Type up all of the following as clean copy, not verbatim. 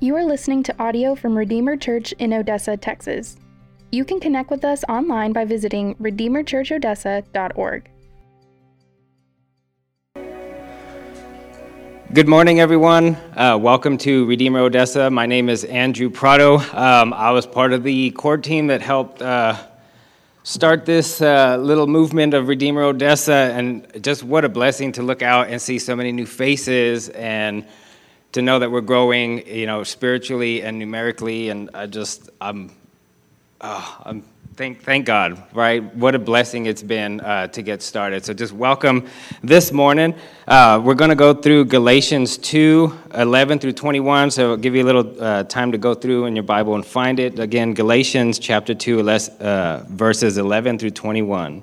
You are listening to audio from Redeemer Church in Odessa, Texas. You can connect with us online by visiting redeemerchurchodessa.org. Good morning, everyone. Welcome to Redeemer Odessa. My name is Andrew Prado. I was part of the core team that helped start this little movement of Redeemer Odessa, and just what a blessing to look out and see so many new faces and to know that we're growing, you know, spiritually and numerically. And thank God, right? What a blessing it's been to get started. So just welcome this morning. We're going to go through Galatians 2:11 through 21. So I'll give you a little time to go through in your Bible and find it. Again, Galatians chapter 2, verses 11 through 21.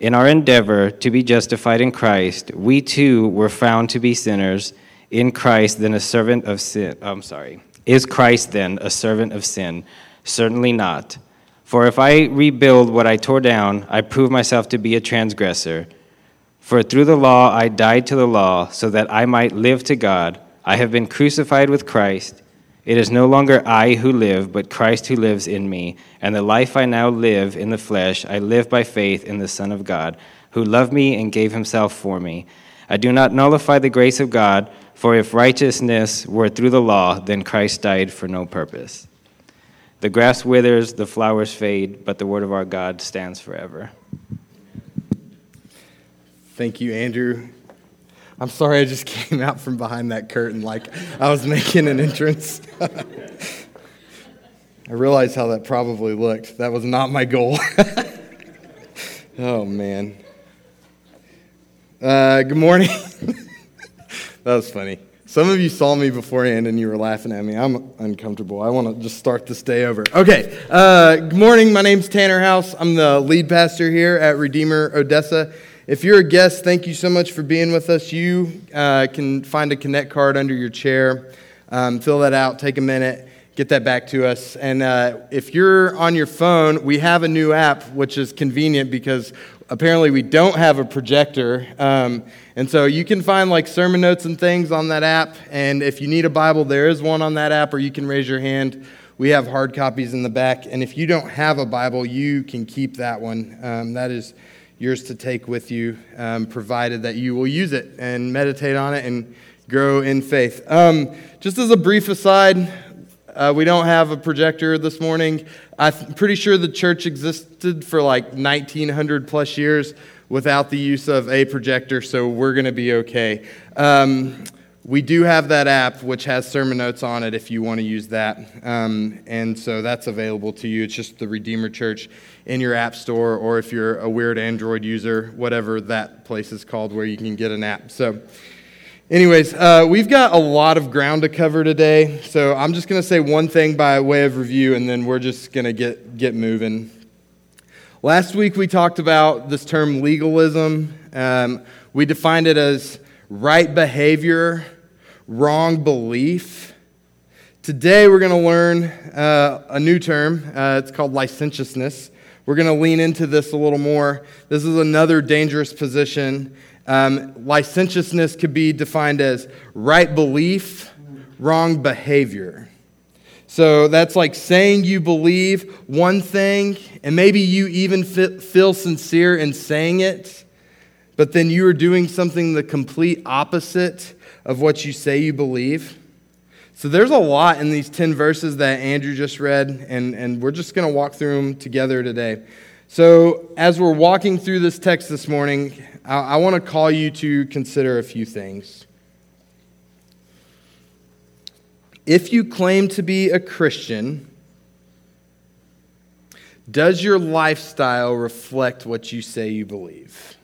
in our endeavor to be justified in Christ, we too were found to be sinners. In Christ, then a servant of sin." Is Christ then a servant of sin? Certainly not. For if I rebuild what I tore down, I prove myself to be a transgressor. For through the law I died to the law, so that I might live to God. I have been crucified with Christ. It is no longer I who live, but Christ who lives in me. And the life I now live in the flesh, I live by faith in the Son of God, who loved me and gave himself for me. I do not nullify the grace of God, for if righteousness were through the law, then Christ died for no purpose. The grass withers, the flowers fade, but the word of our God stands forever. Thank you, Andrew. I'm sorry, I just came out from behind that curtain like I was making an entrance. I realize how that probably looked. That was not my goal. Oh, man. Good morning. That was funny. Some of you saw me beforehand and you were laughing at me. I'm uncomfortable. I want to just start this day over. Okay. Good morning. My name's Tanner House. I'm the lead pastor here at Redeemer Odessa. If you're a guest, thank you so much for being with us. You can find a Connect card under your chair, fill that out, take a minute, get that back to us. And if you're on your phone, we have a new app, which is convenient because apparently we don't have a projector. And so you can find like sermon notes and things on that app. And if you need a Bible, there is one on that app, or you can raise your hand. We have hard copies in the back. And if you don't have a Bible, you can keep that one. That is yours to take with you, provided that you will use it and meditate on it and grow in faith. Just as a brief aside, we don't have a projector this morning. I'm pretty sure the church existed for like 1900 plus years without the use of a projector, so we're going to be okay. We do have that app, which has sermon notes on it if you want to use that. And so that's available to you. It's just the Redeemer Church in your app store, or if you're a weird Android user, whatever that place is called where you can get an app. So anyways, we've got a lot of ground to cover today. So I'm just going to say one thing by way of review, and then we're just going to get moving. Last week, we talked about this term legalism. We defined it as right behavior, wrong belief. Today we're going to learn a new term. It's called licentiousness. We're going to lean into this a little more. This is another dangerous position. Licentiousness could be defined as right belief, wrong behavior. So that's like saying you believe one thing, and maybe you even feel sincere in saying it, but then you are doing something the complete opposite of what you say you believe. So there's a lot in these 10 verses that Andrew just read, and we're just going to walk through them together today. So as we're walking through this text this morning, I want to call you to consider a few things. If you claim to be a Christian, does your lifestyle reflect what you say you believe?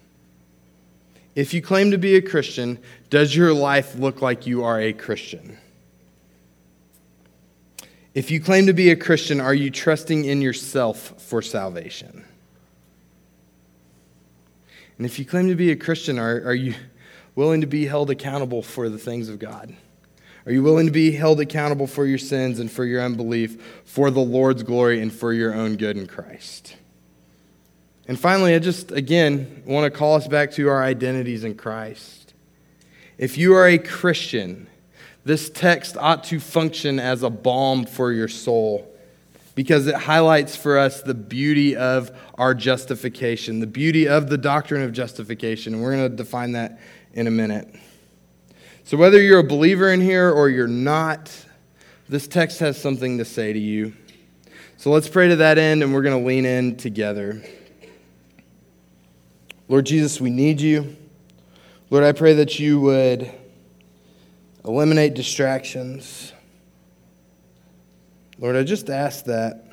If you claim to be a Christian, does your life look like you are a Christian? If you claim to be a Christian, are you trusting in yourself for salvation? And if you claim to be a Christian, are you willing to be held accountable for the things of God? Are you willing to be held accountable for your sins and for your unbelief, for the Lord's glory and for your own good in Christ? And finally, I just, again, want to call us back to our identities in Christ. If you are a Christian, this text ought to function as a balm for your soul, because it highlights for us the beauty of our justification, the beauty of the doctrine of justification. And we're going to define that in a minute. So whether you're a believer in here or you're not, this text has something to say to you. So let's pray to that end, and we're going to lean in together. Lord Jesus, we need you. Lord, I pray that you would eliminate distractions. Lord, I just ask that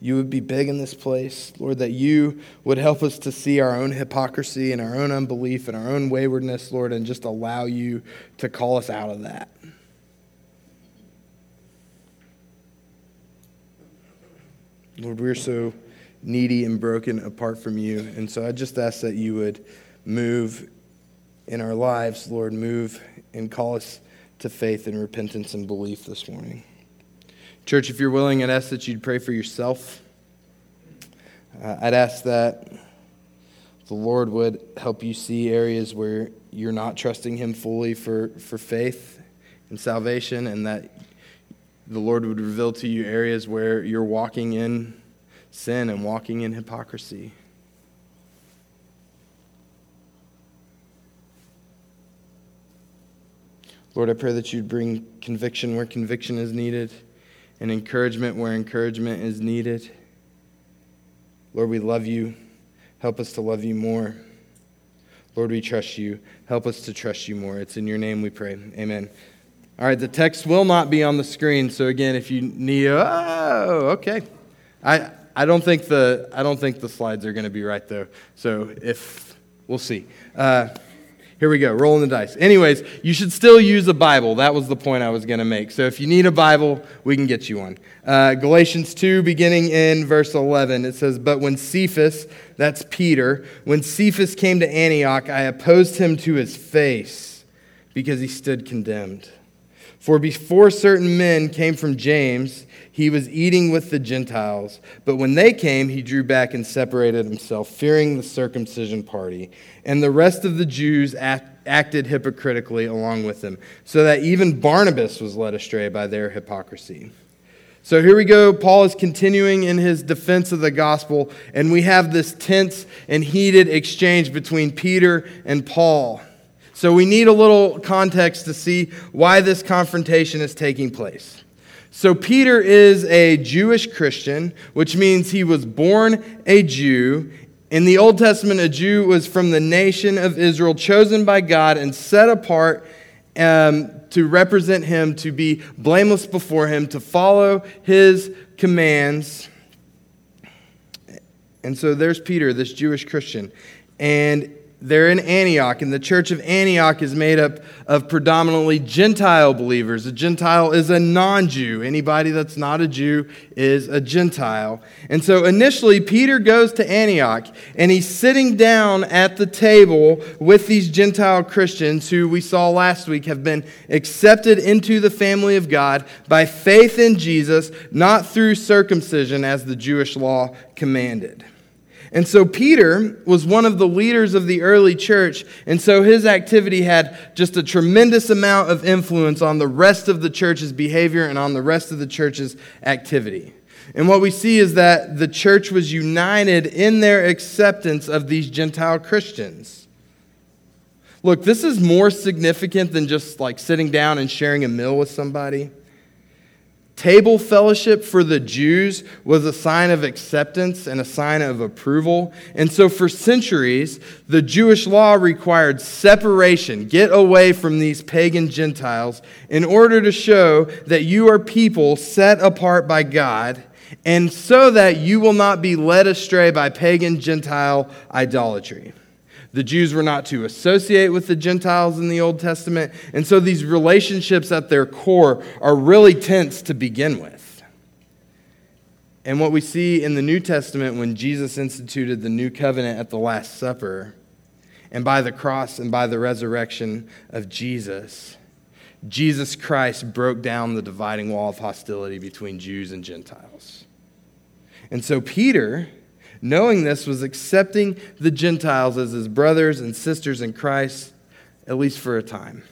you would be big in this place. Lord, that you would help us to see our own hypocrisy and our own unbelief and our own waywardness, Lord, and just allow you to call us out of that. Lord, we're so needy and broken apart from you. And so I just ask that you would move in our lives, Lord, move and call us to faith and repentance and belief this morning. Church, if you're willing, I'd ask that you'd pray for yourself. I'd ask that the Lord would help you see areas where you're not trusting him fully for faith and salvation, and that the Lord would reveal to you areas where you're walking in sin and walking in hypocrisy. Lord, I pray that you'd bring conviction where conviction is needed and encouragement where encouragement is needed. Lord, we love you. Help us to love you more. Lord, we trust you. Help us to trust you more. It's in your name we pray. Amen. All right, the text will not be on the screen. So again, if you need, okay. I don't think the slides are going to be right though. So we'll see. Here we go, rolling the dice. Anyways, you should still use a Bible. That was the point I was going to make. So if you need a Bible, we can get you one. Galatians 2, beginning in verse 11, it says, "But when Cephas," that's Peter, "when Cephas came to Antioch, I opposed him to his face because he stood condemned. For before certain men came from James, he was eating with the Gentiles. But when they came, he drew back and separated himself, fearing the circumcision party. And the rest of the Jews acted hypocritically along with him, so that even Barnabas was led astray by their hypocrisy." So here we go. Paul is continuing in his defense of the gospel, and we have this tense and heated exchange between Peter and Paul. So we need a little context to see why this confrontation is taking place. So Peter is a Jewish Christian, which means he was born a Jew. In the Old Testament, a Jew was from the nation of Israel, chosen by God and set apart to represent him, to be blameless before him, to follow his commands. And so there's Peter, this Jewish Christian. And they're in Antioch, and the church of Antioch is made up of predominantly Gentile believers. A Gentile is a non-Jew. Anybody that's not a Jew is a Gentile. And so initially, Peter goes to Antioch, and he's sitting down at the table with these Gentile Christians who we saw last week have been accepted into the family of God by faith in Jesus, not through circumcision as the Jewish law commanded. And so Peter was one of the leaders of the early church, and so his activity had just a tremendous amount of influence on the rest of the church's behavior and on the rest of the church's activity. And what we see is that the church was united in their acceptance of these Gentile Christians. Look, this is more significant than just like sitting down and sharing a meal with somebody. Table fellowship for the Jews was a sign of acceptance and a sign of approval. And so for centuries, the Jewish law required separation, get away from these pagan Gentiles, in order to show that you are people set apart by God, and so that you will not be led astray by pagan Gentile idolatry. The Jews were not to associate with the Gentiles in the Old Testament, and so these relationships at their core are really tense to begin with. And what we see in the New Testament when Jesus instituted the new covenant at the Last Supper, and by the cross and by the resurrection of Jesus, Jesus Christ broke down the dividing wall of hostility between Jews and Gentiles. And so Peter, knowing this, was accepting the Gentiles as his brothers and sisters in Christ, at least for a time.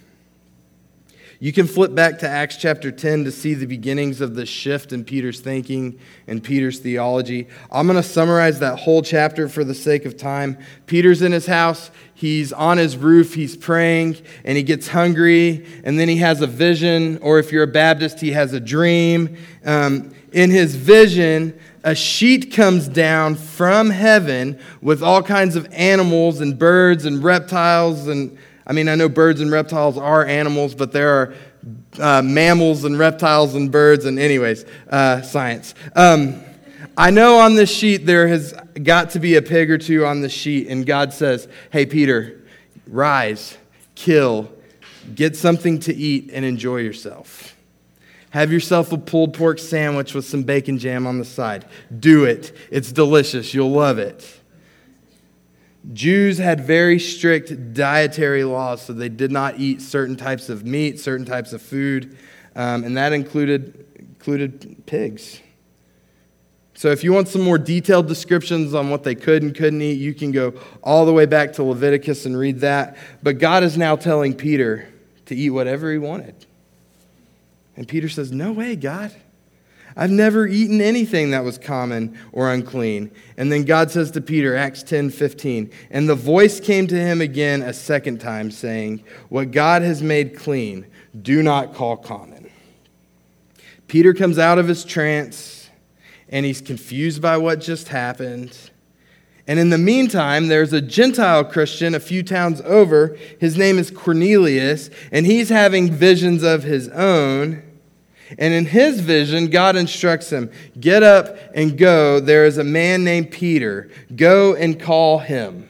You can flip back to Acts chapter 10 to see the beginnings of the shift in Peter's thinking and Peter's theology. I'm going to summarize that whole chapter for the sake of time. Peter's in his house, he's on his roof, he's praying, and he gets hungry, and then he has a vision, or if you're a Baptist, he has a dream. In his vision, a sheet comes down from heaven with all kinds of animals and birds and reptiles. And I mean, I know birds and reptiles are animals, but there are mammals and reptiles and birds. And anyways, science. I know on this sheet there has got to be a pig or two on the sheet. And God says, hey, Peter, rise, kill, get something to eat, and enjoy yourself. Have yourself a pulled pork sandwich with some bacon jam on the side. Do it. It's delicious. You'll love it. Jews had very strict dietary laws, so they did not eat certain types of meat, certain types of food, and that included pigs. So if you want some more detailed descriptions on what they could and couldn't eat, you can go all the way back to Leviticus and read that. But God is now telling Peter to eat whatever he wanted. And Peter says, no way, God. I've never eaten anything that was common or unclean. And then God says to Peter, Acts 10:15, and the voice came to him again a second time, saying, what God has made clean, do not call common. Peter comes out of his trance, and he's confused by what just happened. And in the meantime, there's a Gentile Christian a few towns over. His name is Cornelius, and he's having visions of his own. And in his vision, God instructs him, get up and go. There is a man named Peter. Go and call him.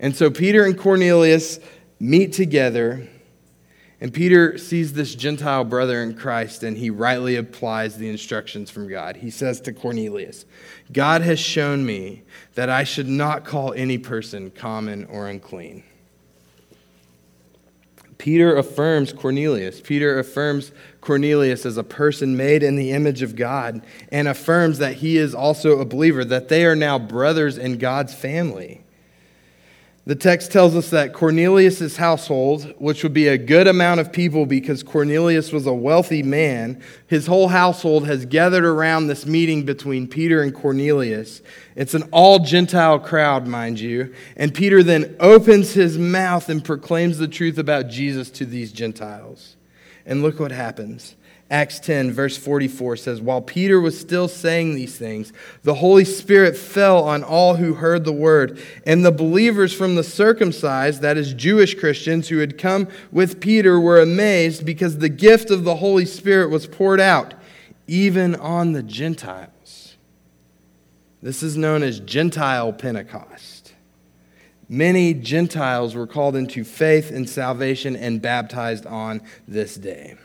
And so Peter and Cornelius meet together, and Peter sees this Gentile brother in Christ, and he rightly applies the instructions from God. He says to Cornelius, God has shown me that I should not call any person common or unclean. Peter affirms Cornelius as a person made in the image of God, and affirms that he is also a believer, that they are now brothers in God's family. The text tells us that Cornelius' household, which would be a good amount of people because Cornelius was a wealthy man, his whole household has gathered around this meeting between Peter and Cornelius. It's an all-Gentile crowd, mind you. And Peter then opens his mouth and proclaims the truth about Jesus to these Gentiles. And look what happens. Acts 10, verse 44 says, while Peter was still saying these things, the Holy Spirit fell on all who heard the word, and the believers from the circumcised, that is Jewish Christians who had come with Peter, were amazed because the gift of the Holy Spirit was poured out, even on the Gentiles. This is known as Gentile Pentecost. Many Gentiles were called into faith and salvation and baptized on this day.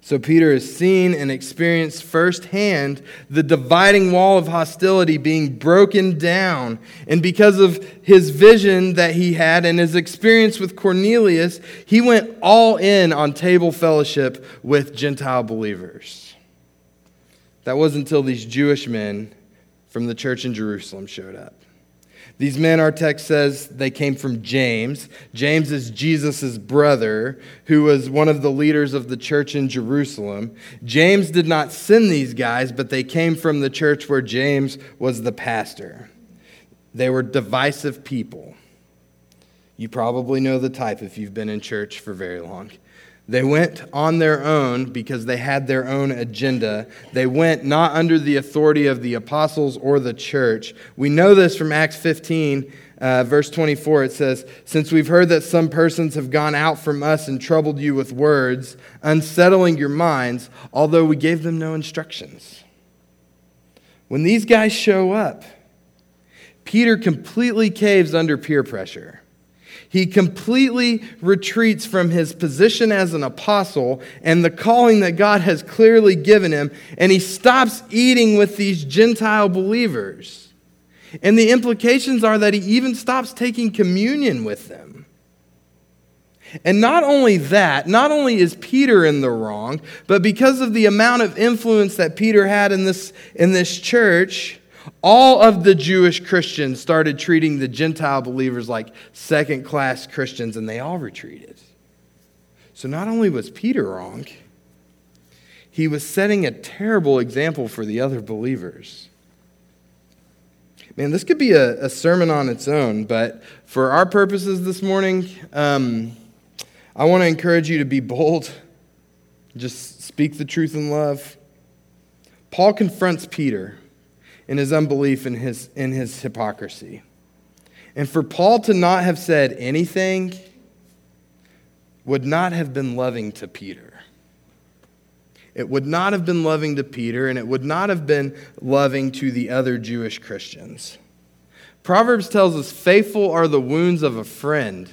So Peter has seen and experienced firsthand the dividing wall of hostility being broken down. And because of his vision that he had and his experience with Cornelius, he went all in on table fellowship with Gentile believers. That wasn't until these Jewish men from the church in Jerusalem showed up. These men, our text says, they came from James. James is Jesus' brother, who was one of the leaders of the church in Jerusalem. James did not send these guys, but they came from the church where James was the pastor. They were divisive people. You probably know the type if you've been in church for very long. They went on their own because they had their own agenda. They went not under the authority of the apostles or the church. We know this from Acts 15, verse 24. It says, "Since we've heard that some persons have gone out from us and troubled you with words, unsettling your minds, although we gave them no instructions." When these guys show up, Peter completely caves under peer pressure. He completely retreats from his position as an apostle and the calling that God has clearly given him, and he stops eating with these Gentile believers. And the implications are that he even stops taking communion with them. And not only that, not only is Peter in the wrong, but because of the amount of influence that Peter had in this church, all of the Jewish Christians started treating the Gentile believers like second-class Christians, and they all retreated. So not only was Peter wrong, he was setting a terrible example for the other believers. Man, this could be a sermon on its own, but for our purposes this morning, I want to encourage you to be bold. Just speak the truth in love. Paul confronts Peter in his unbelief, in his hypocrisy. And for Paul to not have said anything would not have been loving to Peter. It would not have been loving to Peter, and it would not have been loving to the other Jewish Christians. Proverbs tells us, "Faithful are the wounds of a friend,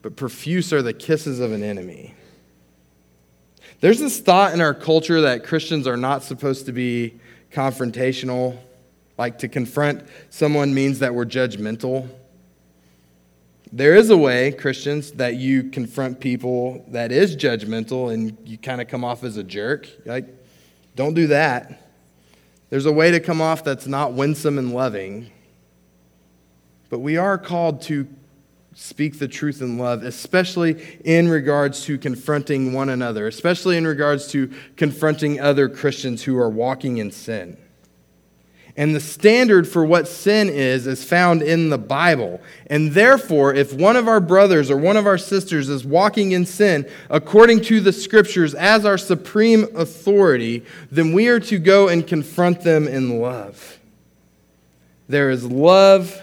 but profuse are the kisses of an enemy." There's this thought in our culture that Christians are not supposed to be confrontational, like to confront someone means that we're judgmental. There is a way, Christians, that you confront people that is judgmental and you kind of come off as a jerk. Like, don't do that. There's a way to come off that's not winsome and loving. But we are called to speak the truth in love, especially in regards to confronting one another, especially in regards to confronting other Christians who are walking in sin. And the standard for what sin is found in the Bible. And therefore, if one of our brothers or one of our sisters is walking in sin, according to the Scriptures as our supreme authority, then we are to go and confront them in love. There is love,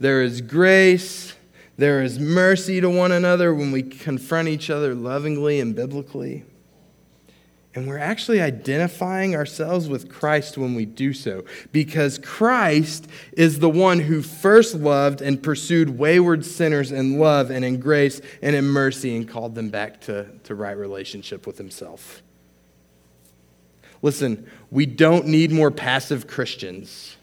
there is grace, there is mercy to one another when we confront each other lovingly and biblically. And we're actually identifying ourselves with Christ when we do so, because Christ is the one who first loved and pursued wayward sinners in love and in grace and in mercy and called them back to right relationship with himself. Listen, we don't need more passive Christians.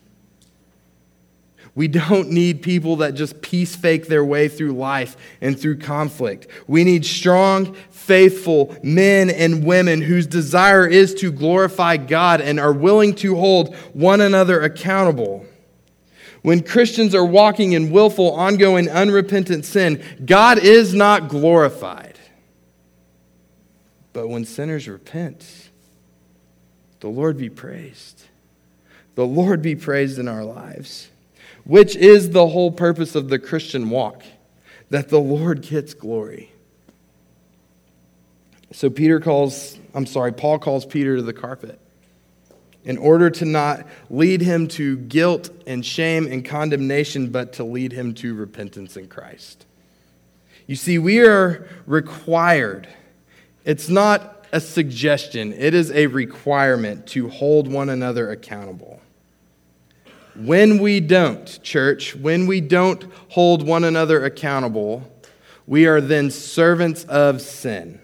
We don't need people that just peace fake their way through life and through conflict. We need strong, faithful men and women whose desire is to glorify God and are willing to hold one another accountable. When Christians are walking in willful, ongoing, unrepentant sin, God is not glorified. But when sinners repent, the Lord be praised. The Lord be praised in our lives, which is the whole purpose of the Christian walk, that the Lord gets glory. So Paul calls Peter to the carpet in order to not lead him to guilt and shame and condemnation, but to lead him to repentance in Christ. You see, we are required. It's not a suggestion. It is a requirement to hold one another accountable. When we don't, church, when we don't hold one another accountable, we are then servants of sin.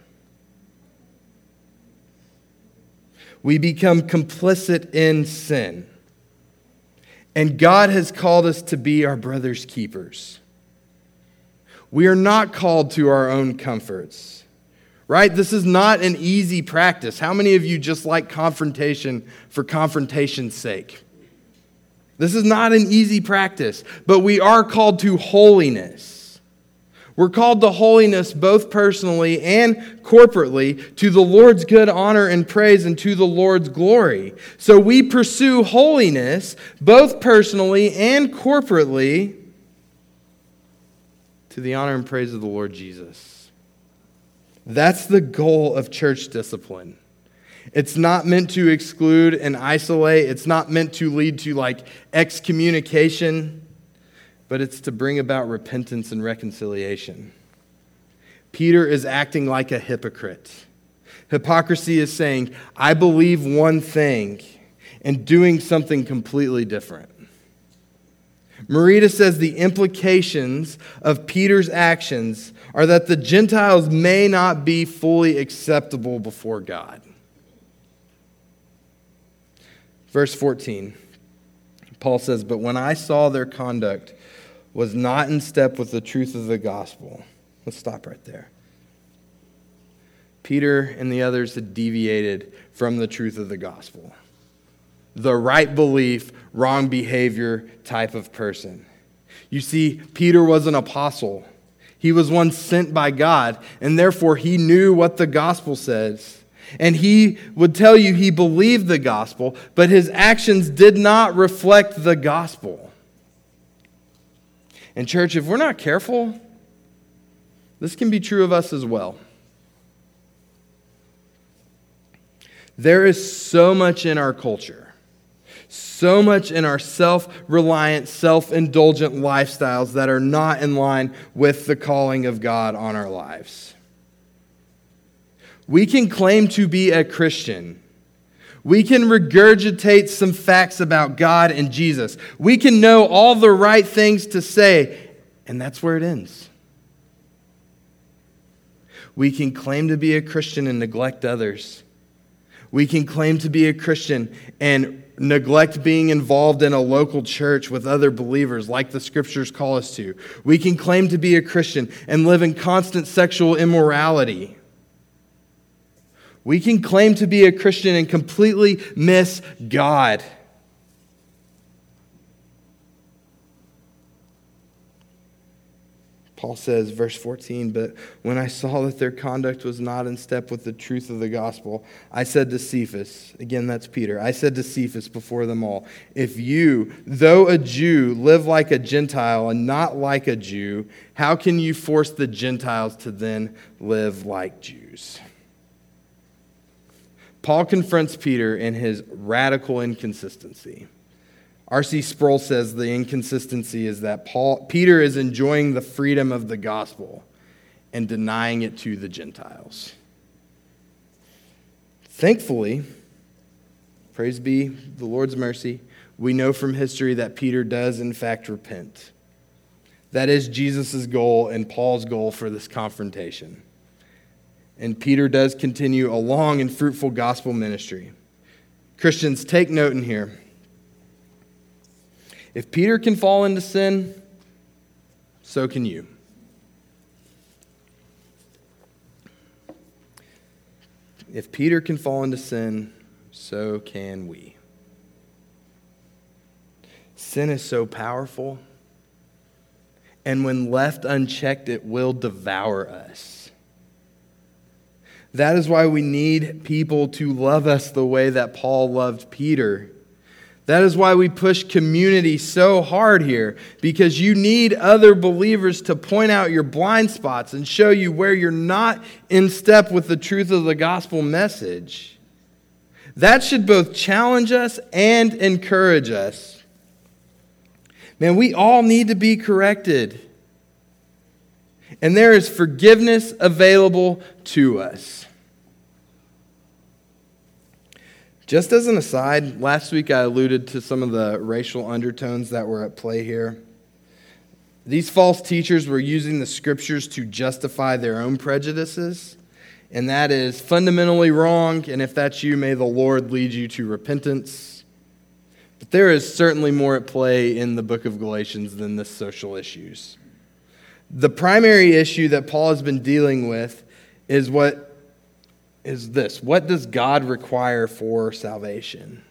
We become complicit in sin. And God has called us to be our brother's keepers. We are not called to our own comforts, right? This is not an easy practice. How many of you just like confrontation for confrontation's sake? This is not an easy practice, but we are called to holiness. We're called to holiness both personally and corporately, to the Lord's good honor and praise and to the Lord's glory. So we pursue holiness both personally and corporately to the honor and praise of the Lord Jesus. That's the goal of church discipline. It's not meant to exclude and isolate. It's not meant to lead to like excommunication, but it's to bring about repentance and reconciliation. Peter is acting like a hypocrite. Hypocrisy is saying, I believe one thing and doing something completely different. Marita says the implications of Peter's actions are that the Gentiles may not be fully acceptable before God. Verse 14, Paul says, "But when I saw their conduct was not in step with the truth of the gospel." Let's stop right there. Peter and the others had deviated from the truth of the gospel. The right belief, wrong behavior type of person. You see, Peter was an apostle. He was one sent by God, and therefore he knew what the gospel says. And he would tell you he believed the gospel, but his actions did not reflect the gospel. And church, if we're not careful, this can be true of us as well. There is so much in our culture, so much in our self-reliant, self-indulgent lifestyles that are not in line with the calling of God on our lives. We can claim to be a Christian. We can regurgitate some facts about God and Jesus. We can know all the right things to say, and that's where it ends. We can claim to be a Christian and neglect others. We can claim to be a Christian and neglect being involved in a local church with other believers like the scriptures call us to. We can claim to be a Christian and live in constant sexual immorality. We can claim to be a Christian and completely miss God. Paul says, verse 14, "But when I saw that their conduct was not in step with the truth of the gospel, I said to Cephas," again, that's Peter, "I said to Cephas before them all, if you, though a Jew, live like a Gentile and not like a Jew, how can you force the Gentiles to then live like Jews?" Paul confronts Peter in his radical inconsistency. R.C. Sproul says the inconsistency is that Peter is enjoying the freedom of the gospel and denying it to the Gentiles. Thankfully, praise be the Lord's mercy, we know from history that Peter does in fact repent. That is Jesus' goal and Paul's goal for this confrontation. And Peter does continue a long and fruitful gospel ministry. Christians, take note in here. If Peter can fall into sin, so can you. If Peter can fall into sin, so can we. Sin is so powerful, and when left unchecked, it will devour us. That is why we need people to love us the way that Paul loved Peter. That is why we push community so hard here, because you need other believers to point out your blind spots and show you where you're not in step with the truth of the gospel message. That should both challenge us and encourage us. Man, we all need to be corrected. And there is forgiveness available to us. Just as an aside, last week I alluded to some of the racial undertones that were at play here. These false teachers were using the scriptures to justify their own prejudices, and that is fundamentally wrong, and if that's you, may the Lord lead you to repentance. But there is certainly more at play in the book of Galatians than this social issues. The primary issue that Paul has been dealing with is this. What does God require for salvation?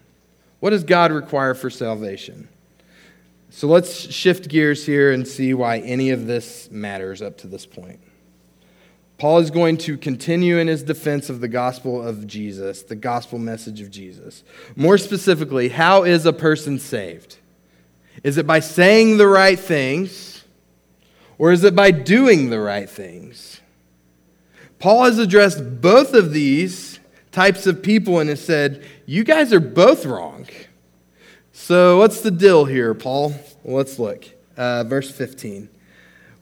What does God require for salvation? So let's shift gears here and see why any of this matters up to this point. Paul is going to continue in his defense of the gospel of Jesus, the gospel message of Jesus. More specifically, how is a person saved? Is it by saying the right things? Or is it by doing the right things? Paul has addressed both of these types of people and has said, you guys are both wrong. So what's the deal here, Paul? Well, let's look. Verse 15.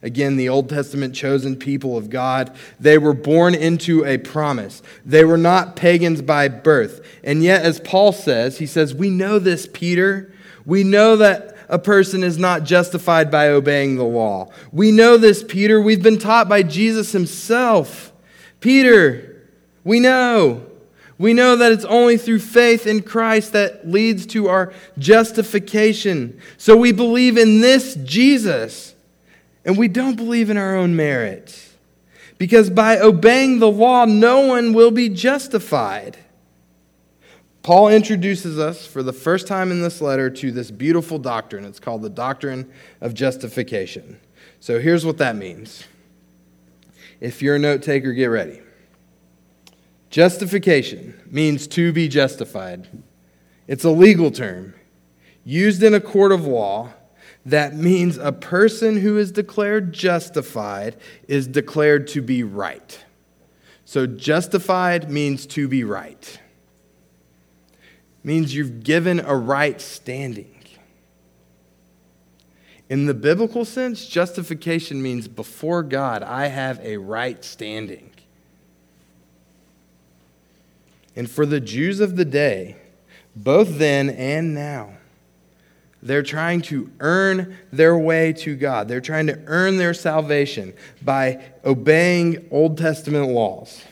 Again, the Old Testament chosen people of God. They were born into a promise. They were not pagans by birth. And yet, as Paul says, he says, we know this, Peter. We know that a person is not justified by obeying the law. We know this, Peter. We've been taught by Jesus himself. Peter, we know. We know that it's only through faith in Christ that leads to our justification. So we believe in this Jesus. And we don't believe in our own merit. Because by obeying the law, no one will be justified. Paul introduces us for the first time in this letter to this beautiful doctrine. It's called the doctrine of justification. So here's what that means. If you're a note taker, get ready. Justification means to be justified. It's a legal term used in a court of law. That means a person who is declared justified is declared to be right. So justified means to be right. It means you've given a right standing. In the biblical sense, justification means before God, I have a right standing. And for the Jews of the day, both then and now, they're trying to earn their way to God. They're trying to earn their salvation by obeying Old Testament laws.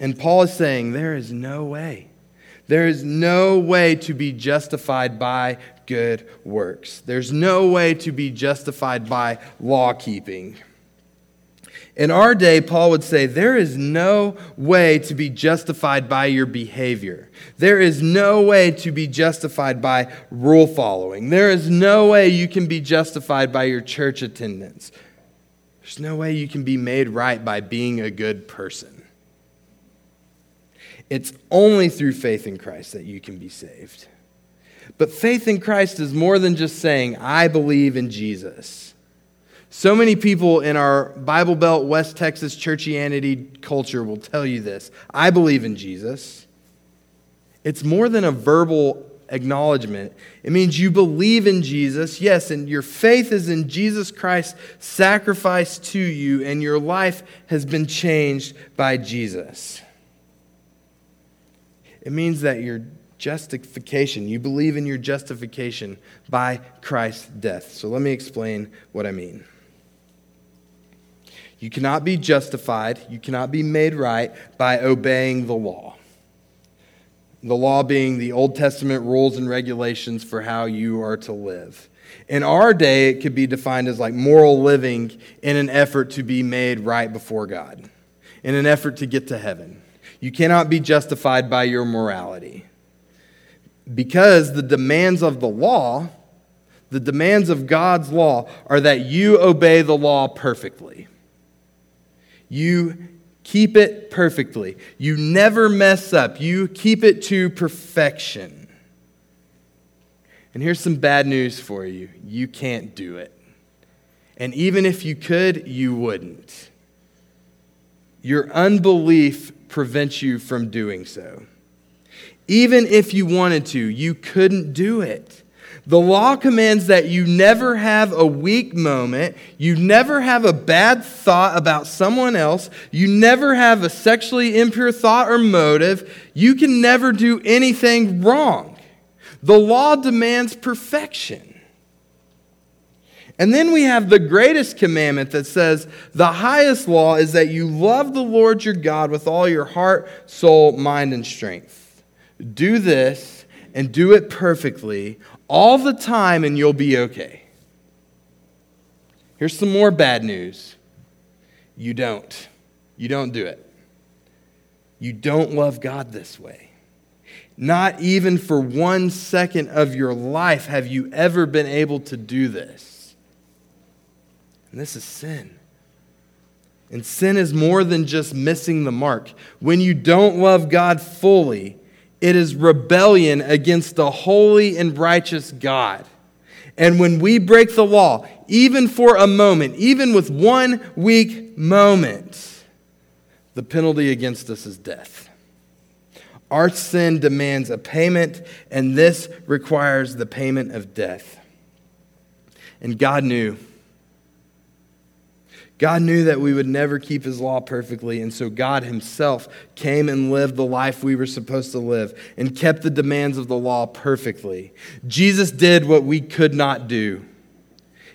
And Paul is saying there is no way. There is no way to be justified by good works. There's no way to be justified by law keeping. In our day, Paul would say, there is no way to be justified by your behavior. There is no way to be justified by rule following. There is no way you can be justified by your church attendance. There's no way you can be made right by being a good person. It's only through faith in Christ that you can be saved. But faith in Christ is more than just saying, I believe in Jesus. So many people in our Bible Belt, West Texas churchianity culture will tell you this. I believe in Jesus. It's more than a verbal acknowledgement. It means you believe in Jesus, yes, and your faith is in Jesus Christ's sacrifice to you, and your life has been changed by Jesus. It means that your justification, you believe in your justification by Christ's death. So let me explain what I mean. You cannot be justified, you cannot be made right by obeying the law. The law being the Old Testament rules and regulations for how you are to live. In our day, it could be defined as like moral living in an effort to be made right before God, in an effort to get to heaven. You cannot be justified by your morality. Because the demands of the law, the demands of God's law, are that you obey the law perfectly. You keep it perfectly. You never mess up. You keep it to perfection. And here's some bad news for you. You can't do it. And even if you could, you wouldn't. Your unbelief prevents you from doing so. Even if you wanted to, you couldn't do it. The law commands that you never have a weak moment. You never have a bad thought about someone else. You never have a sexually impure thought or motive. You can never do anything wrong. The law demands perfection. And then we have the greatest commandment that says the highest law is that you love the Lord your God with all your heart, soul, mind, and strength. Do this and do it perfectly all the time, and you'll be okay. Here's some more bad news. You don't. you don't do it. You don't love God this way. Not even for 1 second of your life have you ever been able to do this. And this is sin. And sin is more than just missing the mark. When you don't love God fully, it is rebellion against the holy and righteous God. And when we break the law, even for a moment, even with one weak moment, the penalty against us is death. Our sin demands a payment, and this requires the payment of death. And God knew. God knew that we would never keep his law perfectly, and so God himself came and lived the life we were supposed to live and kept the demands of the law perfectly. Jesus did what we could not do.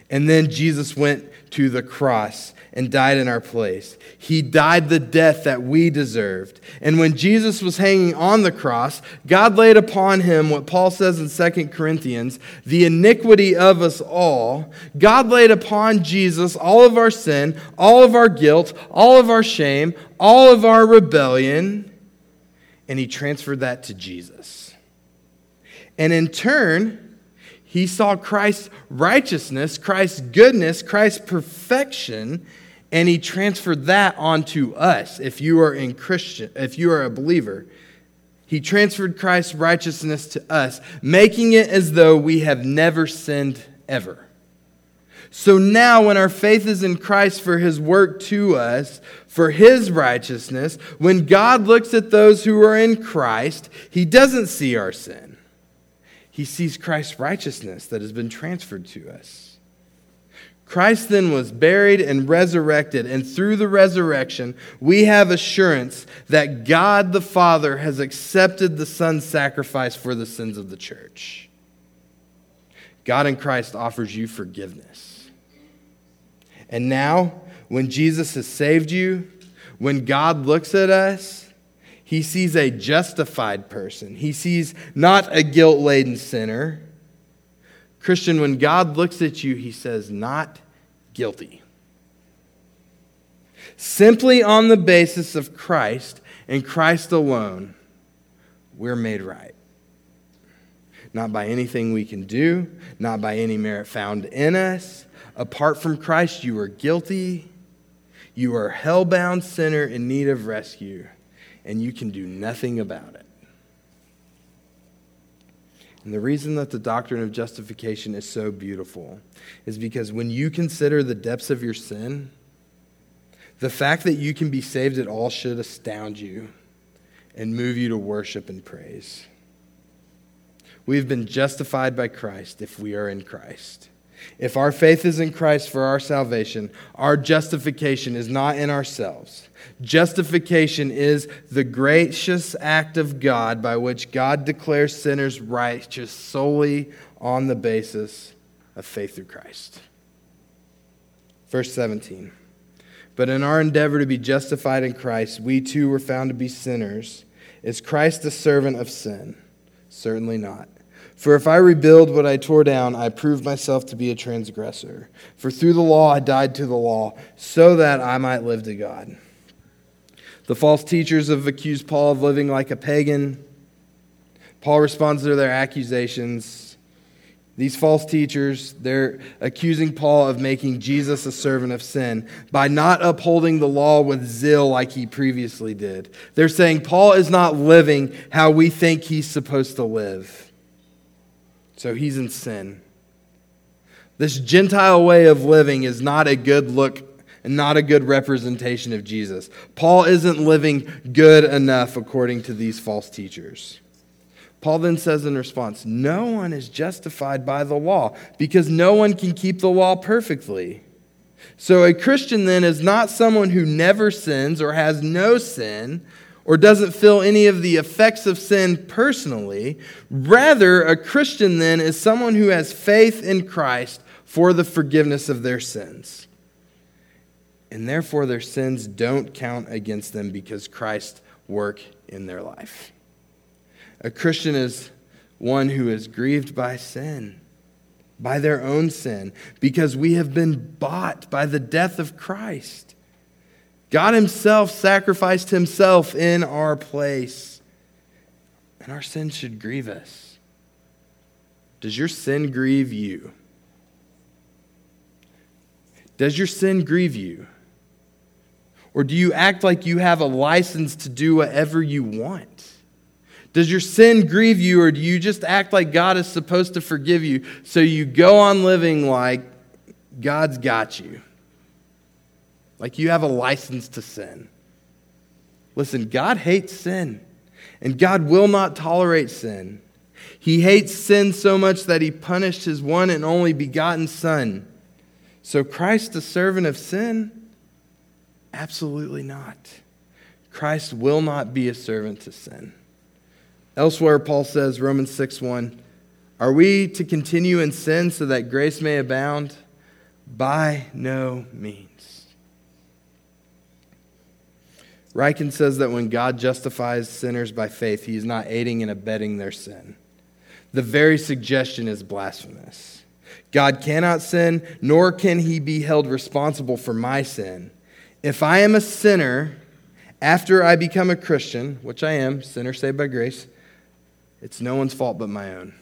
And then Jesus went to the cross and died in our place. He died the death that we deserved. And when Jesus was hanging on the cross, God laid upon him what Paul says in 2 Corinthians, the iniquity of us all. God laid upon Jesus all of our sin, all of our guilt, all of our shame, all of our rebellion, and he transferred that to Jesus. And in turn, he saw Christ's righteousness, Christ's goodness, Christ's perfection, and he transferred that onto us. If you are a believer, he transferred Christ's righteousness to us, making it as though we have never sinned ever. So now when our faith is in Christ for his work to us, for his righteousness, when God looks at those who are in Christ, he doesn't see our sin. He sees Christ's righteousness that has been transferred to us. Christ then was buried and resurrected, and through the resurrection, we have assurance that God the Father has accepted the Son's sacrifice for the sins of the church. God in Christ offers you forgiveness. And now, when Jesus has saved you, when God looks at us, he sees a justified person. He sees not a guilt-laden sinner. Christian, when God looks at you, he says, not guilty. Simply on the basis of Christ and Christ alone, we're made right. Not by anything we can do, not by any merit found in us. Apart from Christ, you are guilty. You are a hell-bound sinner in need of rescue. And you can do nothing about it. And the reason that the doctrine of justification is so beautiful is because when you consider the depths of your sin, the fact that you can be saved at all should astound you and move you to worship and praise. We've been justified by Christ if we are in Christ. If our faith is in Christ for our salvation, our justification is not in ourselves. Justification is the gracious act of God by which God declares sinners righteous solely on the basis of faith through Christ. Verse 17, but in our endeavor to be justified in Christ, we too were found to be sinners. Is Christ the servant of sin? Certainly not. For if I rebuild what I tore down, I prove myself to be a transgressor. For through the law I died to the law, so that I might live to God. The false teachers have accused Paul of living like a pagan. Paul responds to their accusations. These false teachers, they're accusing Paul of making Jesus a servant of sin by not upholding the law with zeal like he previously did. They're saying Paul is not living how we think he's supposed to live. So he's in sin. This Gentile way of living is not a good look and not a good representation of Jesus. Paul isn't living good enough according to these false teachers. Paul then says in response, no one is justified by the law because no one can keep the law perfectly. So a Christian then is not someone who never sins or has no sin, or doesn't feel any of the effects of sin personally. Rather, a Christian then is someone who has faith in Christ for the forgiveness of their sins. And therefore, their sins don't count against them because Christ's work in their life. A Christian is one who is grieved by sin, by their own sin, because we have been bought by the death of Christ. God himself sacrificed himself in our place. And our sin should grieve us. Does your sin grieve you? Does your sin grieve you? Or do you act like you have a license to do whatever you want? Does your sin grieve you, or do you just act like God is supposed to forgive you, so you go on living like God's got you? Like you have a license to sin. Listen, God hates sin, and God will not tolerate sin. He hates sin so much that he punished his one and only begotten Son. So Christ, the servant of sin? Absolutely not. Christ will not be a servant to sin. Elsewhere, Paul says, Romans 6:1, "Are we to continue in sin so that grace may abound? By no means." Ryken says that when God justifies sinners by faith, he is not aiding and abetting their sin. The very suggestion is blasphemous. God cannot sin, nor can he be held responsible for my sin. If I am a sinner after I become a Christian, which I am, sinner saved by grace, it's no one's fault but my own.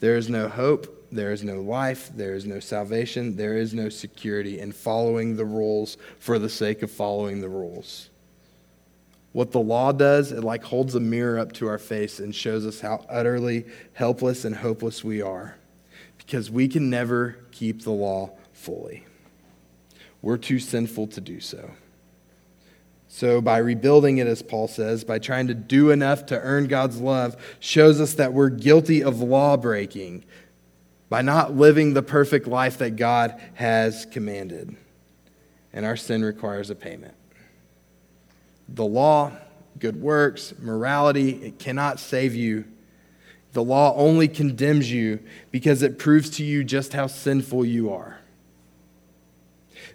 There is no hope. There is no life. There is no salvation. There is no security in following the rules for the sake of following the rules. What the law does, it like holds a mirror up to our face and shows us how utterly helpless and hopeless we are, because we can never keep the law fully. We're too sinful to do so. So by rebuilding it, as Paul says, by trying to do enough to earn God's love, shows us that we're guilty of law breaking by not living the perfect life that God has commanded. And our sin requires a payment. The law, good works, morality, it cannot save you. The law only condemns you because it proves to you just how sinful you are.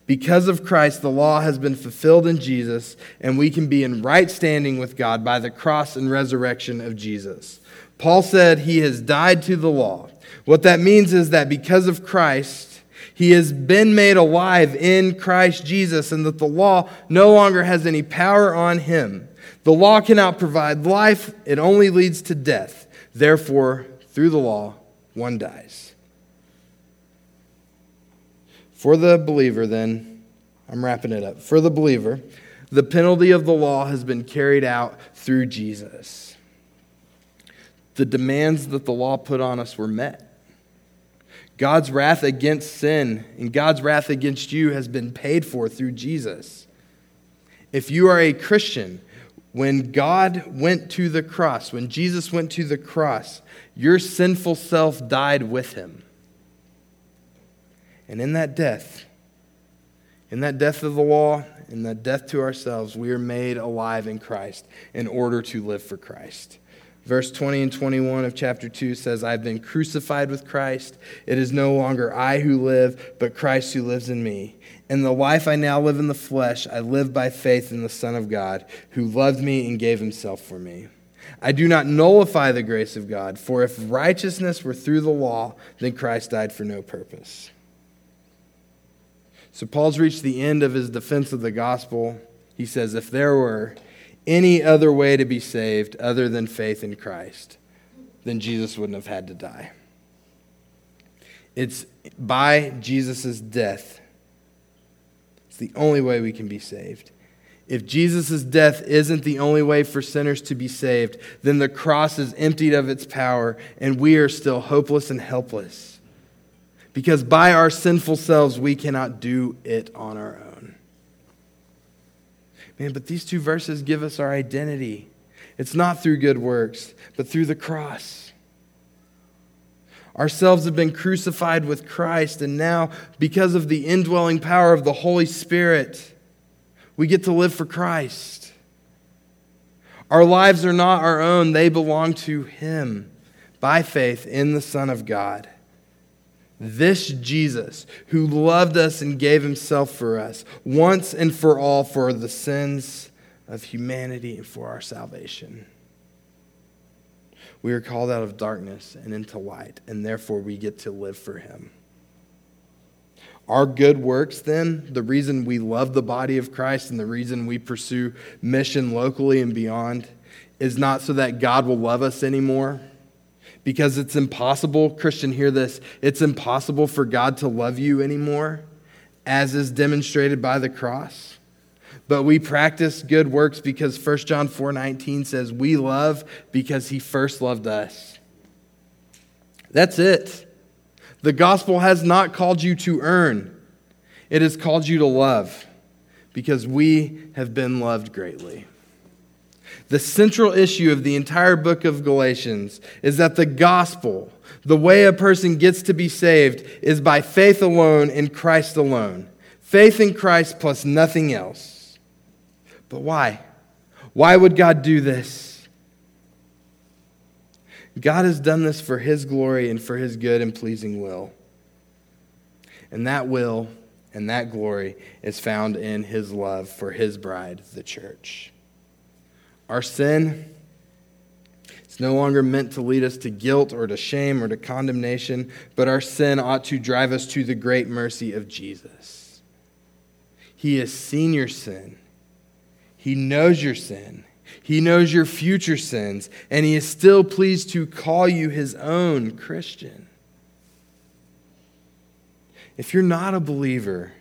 Because of Christ, the law has been fulfilled in Jesus, and we can be in right standing with God by the cross and resurrection of Jesus. Paul said he has died to the law. What that means is that because of Christ, he has been made alive in Christ Jesus, and that the law no longer has any power on him. The law cannot provide life. It only leads to death. Therefore, through the law, one dies. For the believer, then, I'm wrapping it up. For the believer, the penalty of the law has been carried out through Jesus. The demands that the law put on us were met. God's wrath against sin and God's wrath against you has been paid for through Jesus. If you are a Christian, when God went to the cross, when Jesus went to the cross, your sinful self died with him. And in that death of the law, in that death to ourselves, we are made alive in Christ in order to live for Christ. Verse 20 and 21 of chapter 2 says, "I've been crucified with Christ. It is no longer I who live, but Christ who lives in me. And the life I now live in the flesh, I live by faith in the Son of God, who loved me and gave himself for me. I do not nullify the grace of God, for if righteousness were through the law, then Christ died for no purpose." So Paul's reached the end of his defense of the gospel. He says, if there were any other way to be saved other than faith in Christ, then Jesus wouldn't have had to die. It's by Jesus' death. It's the only way we can be saved. If Jesus' death isn't the only way for sinners to be saved, then the cross is emptied of its power, and we are still hopeless and helpless. Because by our sinful selves, we cannot do it on our own. Man, but these two verses give us our identity. It's not through good works, but through the cross. Ourselves have been crucified with Christ, and now, because of the indwelling power of the Holy Spirit, we get to live for Christ. Our lives are not our own. They belong to him by faith in the Son of God. This Jesus, who loved us and gave himself for us once and for all for the sins of humanity and for our salvation. We are called out of darkness and into light, and therefore we get to live for him. Our good works, then, the reason we love the body of Christ and the reason we pursue mission locally and beyond, is not so that God will love us anymore. Because it's impossible, Christian, hear this, it's impossible for God to love you anymore, as is demonstrated by the cross. But we practice good works because 1 John 4:19 says we love because he first loved us. That's it. The gospel has not called you to earn. It has called you to love because we have been loved greatly. The central issue of the entire book of Galatians is that the gospel, the way a person gets to be saved, is by faith alone in Christ alone. Faith in Christ plus nothing else. But why? Why would God do this? God has done this for his glory and for his good and pleasing will. And that will and that glory is found in his love for his bride, the church. Our sin is no longer meant to lead us to guilt or to shame or to condemnation, but our sin ought to drive us to the great mercy of Jesus. He has seen your sin. He knows your sin. He knows your future sins, and he is still pleased to call you his own, Christian. If you're not a believer,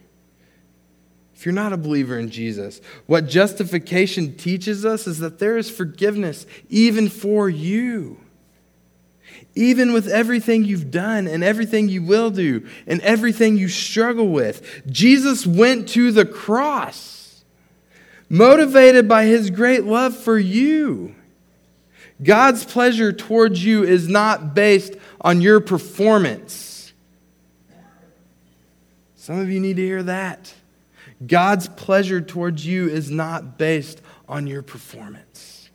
if you're not a believer in Jesus, what justification teaches us is that there is forgiveness even for you. Even with everything you've done and everything you will do and everything you struggle with, Jesus went to the cross, motivated by his great love for you. God's pleasure towards you is not based on your performance. Some of you need to hear that. God's pleasure towards you is not based on your performance.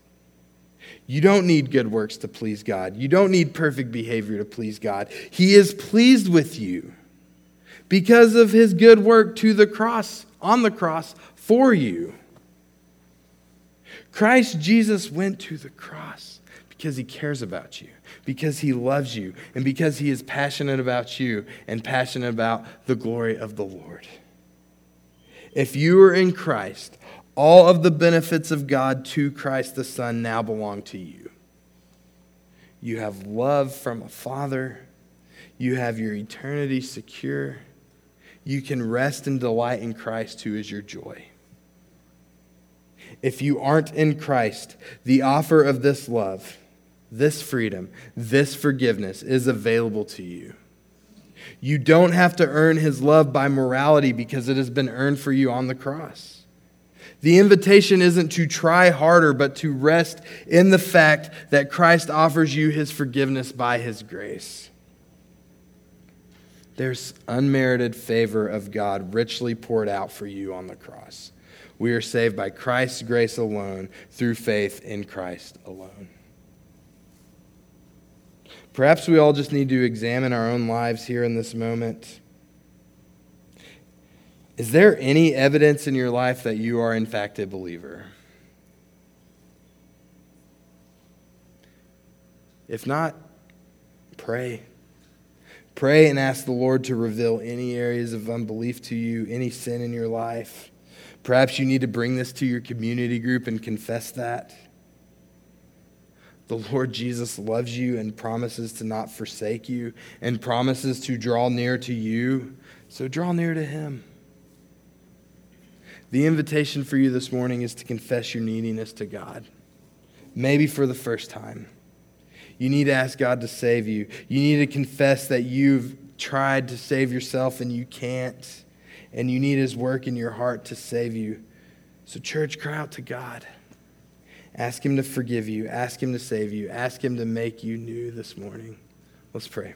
You don't need good works to please God. You don't need perfect behavior to please God. He is pleased with you because of his good work to the cross, on the cross, for you. Christ Jesus went to the cross because he cares about you, because he loves you, and because he is passionate about you and passionate about the glory of the Lord. If you are in Christ, all of the benefits of God to Christ the Son now belong to you. You have love from a Father. You have your eternity secure. You can rest and delight in Christ, who is your joy. If you aren't in Christ, the offer of this love, this freedom, this forgiveness is available to you. You don't have to earn his love by morality because it has been earned for you on the cross. The invitation isn't to try harder, but to rest in the fact that Christ offers you his forgiveness by his grace. There's unmerited favor of God richly poured out for you on the cross. We are saved by Christ's grace alone, through faith in Christ alone. Perhaps we all just need to examine our own lives here in this moment. Is there any evidence in your life that you are in fact a believer? If not, pray. Pray and ask the Lord to reveal any areas of unbelief to you, any sin in your life. Perhaps you need to bring this to your community group and confess that. The Lord Jesus loves you and promises to not forsake you and promises to draw near to you. So draw near to him. The invitation for you this morning is to confess your neediness to God. Maybe for the first time. You need to ask God to save you. You need to confess that you've tried to save yourself and you can't. And you need his work in your heart to save you. So church, cry out to God. Ask him to forgive you. Ask him to save you. Ask him to make you new this morning. Let's pray.